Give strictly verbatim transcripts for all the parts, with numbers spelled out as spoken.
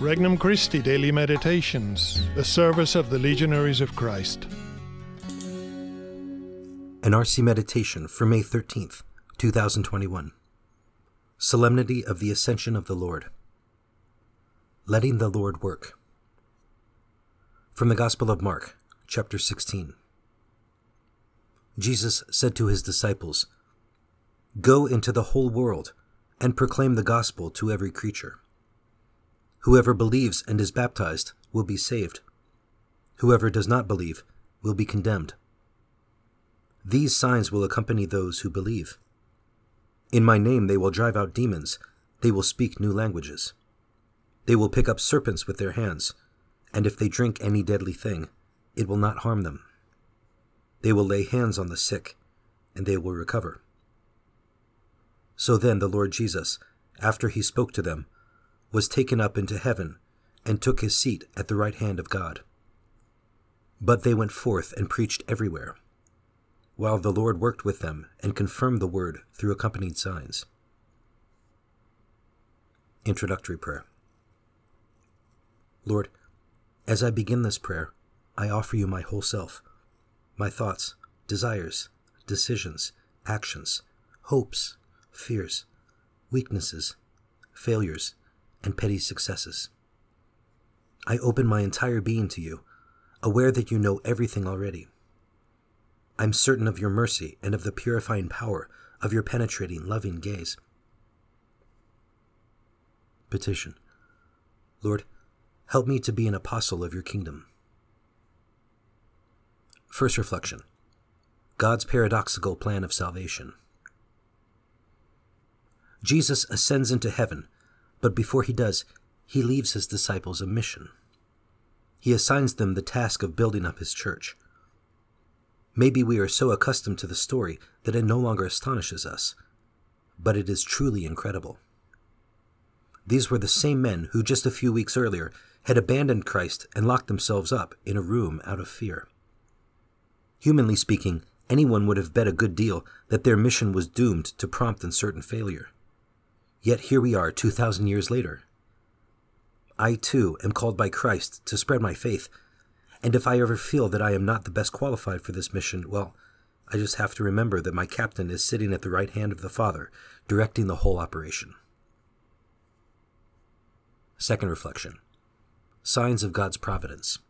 Regnum Christi Daily Meditations, the service of the Legionaries of Christ. An R C Meditation for May thirteenth, twenty twenty-one. Solemnity of the Ascension of the Lord. Letting the Lord work. From the Gospel of Mark, chapter sixteen. Jesus said to his disciples, "Go into the whole world and proclaim the gospel to every creature. Whoever believes and is baptized will be saved. Whoever does not believe will be condemned. These signs will accompany those who believe. In my name they will drive out demons, they will speak new languages. They will pick up serpents with their hands, and if they drink any deadly thing, it will not harm them. They will lay hands on the sick, and they will recover." So then the Lord Jesus, after he spoke to them, was taken up into heaven and took his seat at the right hand of God. But they went forth and preached everywhere, while the Lord worked with them and confirmed the word through accompanying signs. Introductory Prayer. Lord, as I begin this prayer, I offer you my whole self, my thoughts, desires, decisions, actions, hopes, fears, weaknesses, failures, and petty successes. I open my entire being to you, aware that you know everything already. I'm certain of your mercy and of the purifying power of your penetrating, loving gaze. Petition. Lord, help me to be an apostle of your kingdom. First reflection. God's paradoxical plan of salvation. Jesus ascends into heaven, but before he does, he leaves his disciples a mission. He assigns them the task of building up his church. Maybe we are so accustomed to the story that it no longer astonishes us, but it is truly incredible. These were the same men who just a few weeks earlier had abandoned Christ and locked themselves up in a room out of fear. Humanly speaking, anyone would have bet a good deal that their mission was doomed to prompt and certain failure. Yet here we are two thousand years later. I too am called by Christ to spread my faith, and if I ever feel that I am not the best qualified for this mission, well, I just have to remember that my captain is sitting at the right hand of the Father, directing the whole operation. Second reflection. Signs of God's providence.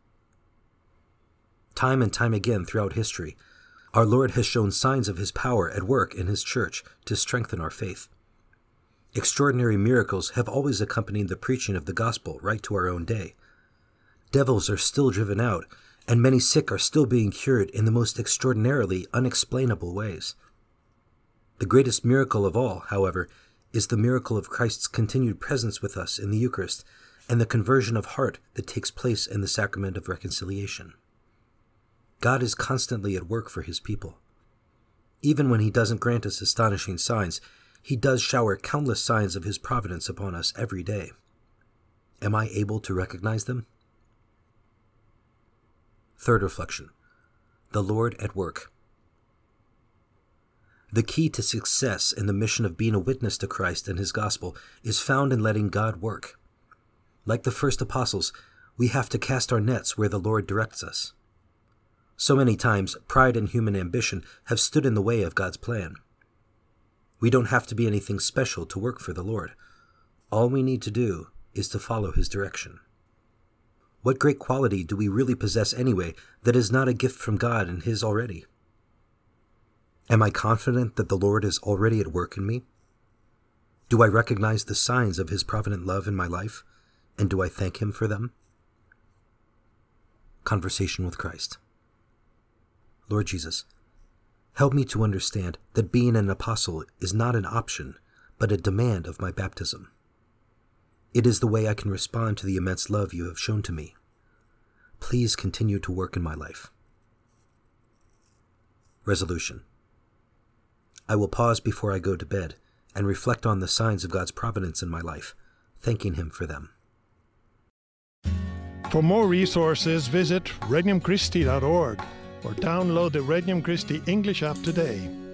Time and time again throughout history, our Lord has shown signs of his power at work in his church to strengthen our faith. Extraordinary miracles have always accompanied the preaching of the gospel right to our own day. Devils are still driven out, and many sick are still being cured in the most extraordinarily unexplainable ways. The greatest miracle of all, however, is the miracle of Christ's continued presence with us in the Eucharist and the conversion of heart that takes place in the sacrament of reconciliation. God is constantly at work for his people. Even when he doesn't grant us astonishing signs, he does shower countless signs of his providence upon us every day. Am I able to recognize them? Third reflection. The Lord at work. The key to success in the mission of being a witness to Christ and his gospel is found in letting God work. Like the first apostles, we have to cast our nets where the Lord directs us. So many times, pride and human ambition have stood in the way of God's plan. We don't have to be anything special to work for the Lord. All we need to do is to follow his direction. What great quality do we really possess anyway that is not a gift from God and his already? Am I confident that the Lord is already at work in me? Do I recognize the signs of his provident love in my life, and do I thank him for them? Conversation with Christ. Lord Jesus, help me to understand that being an apostle is not an option, but a demand of my baptism. It is the way I can respond to the immense love you have shown to me. Please continue to work in my life. Resolution. I will pause before I go to bed and reflect on the signs of God's providence in my life, thanking him for them. For more resources, visit regnum christi dot org. Or download the Regnum Christi English app today.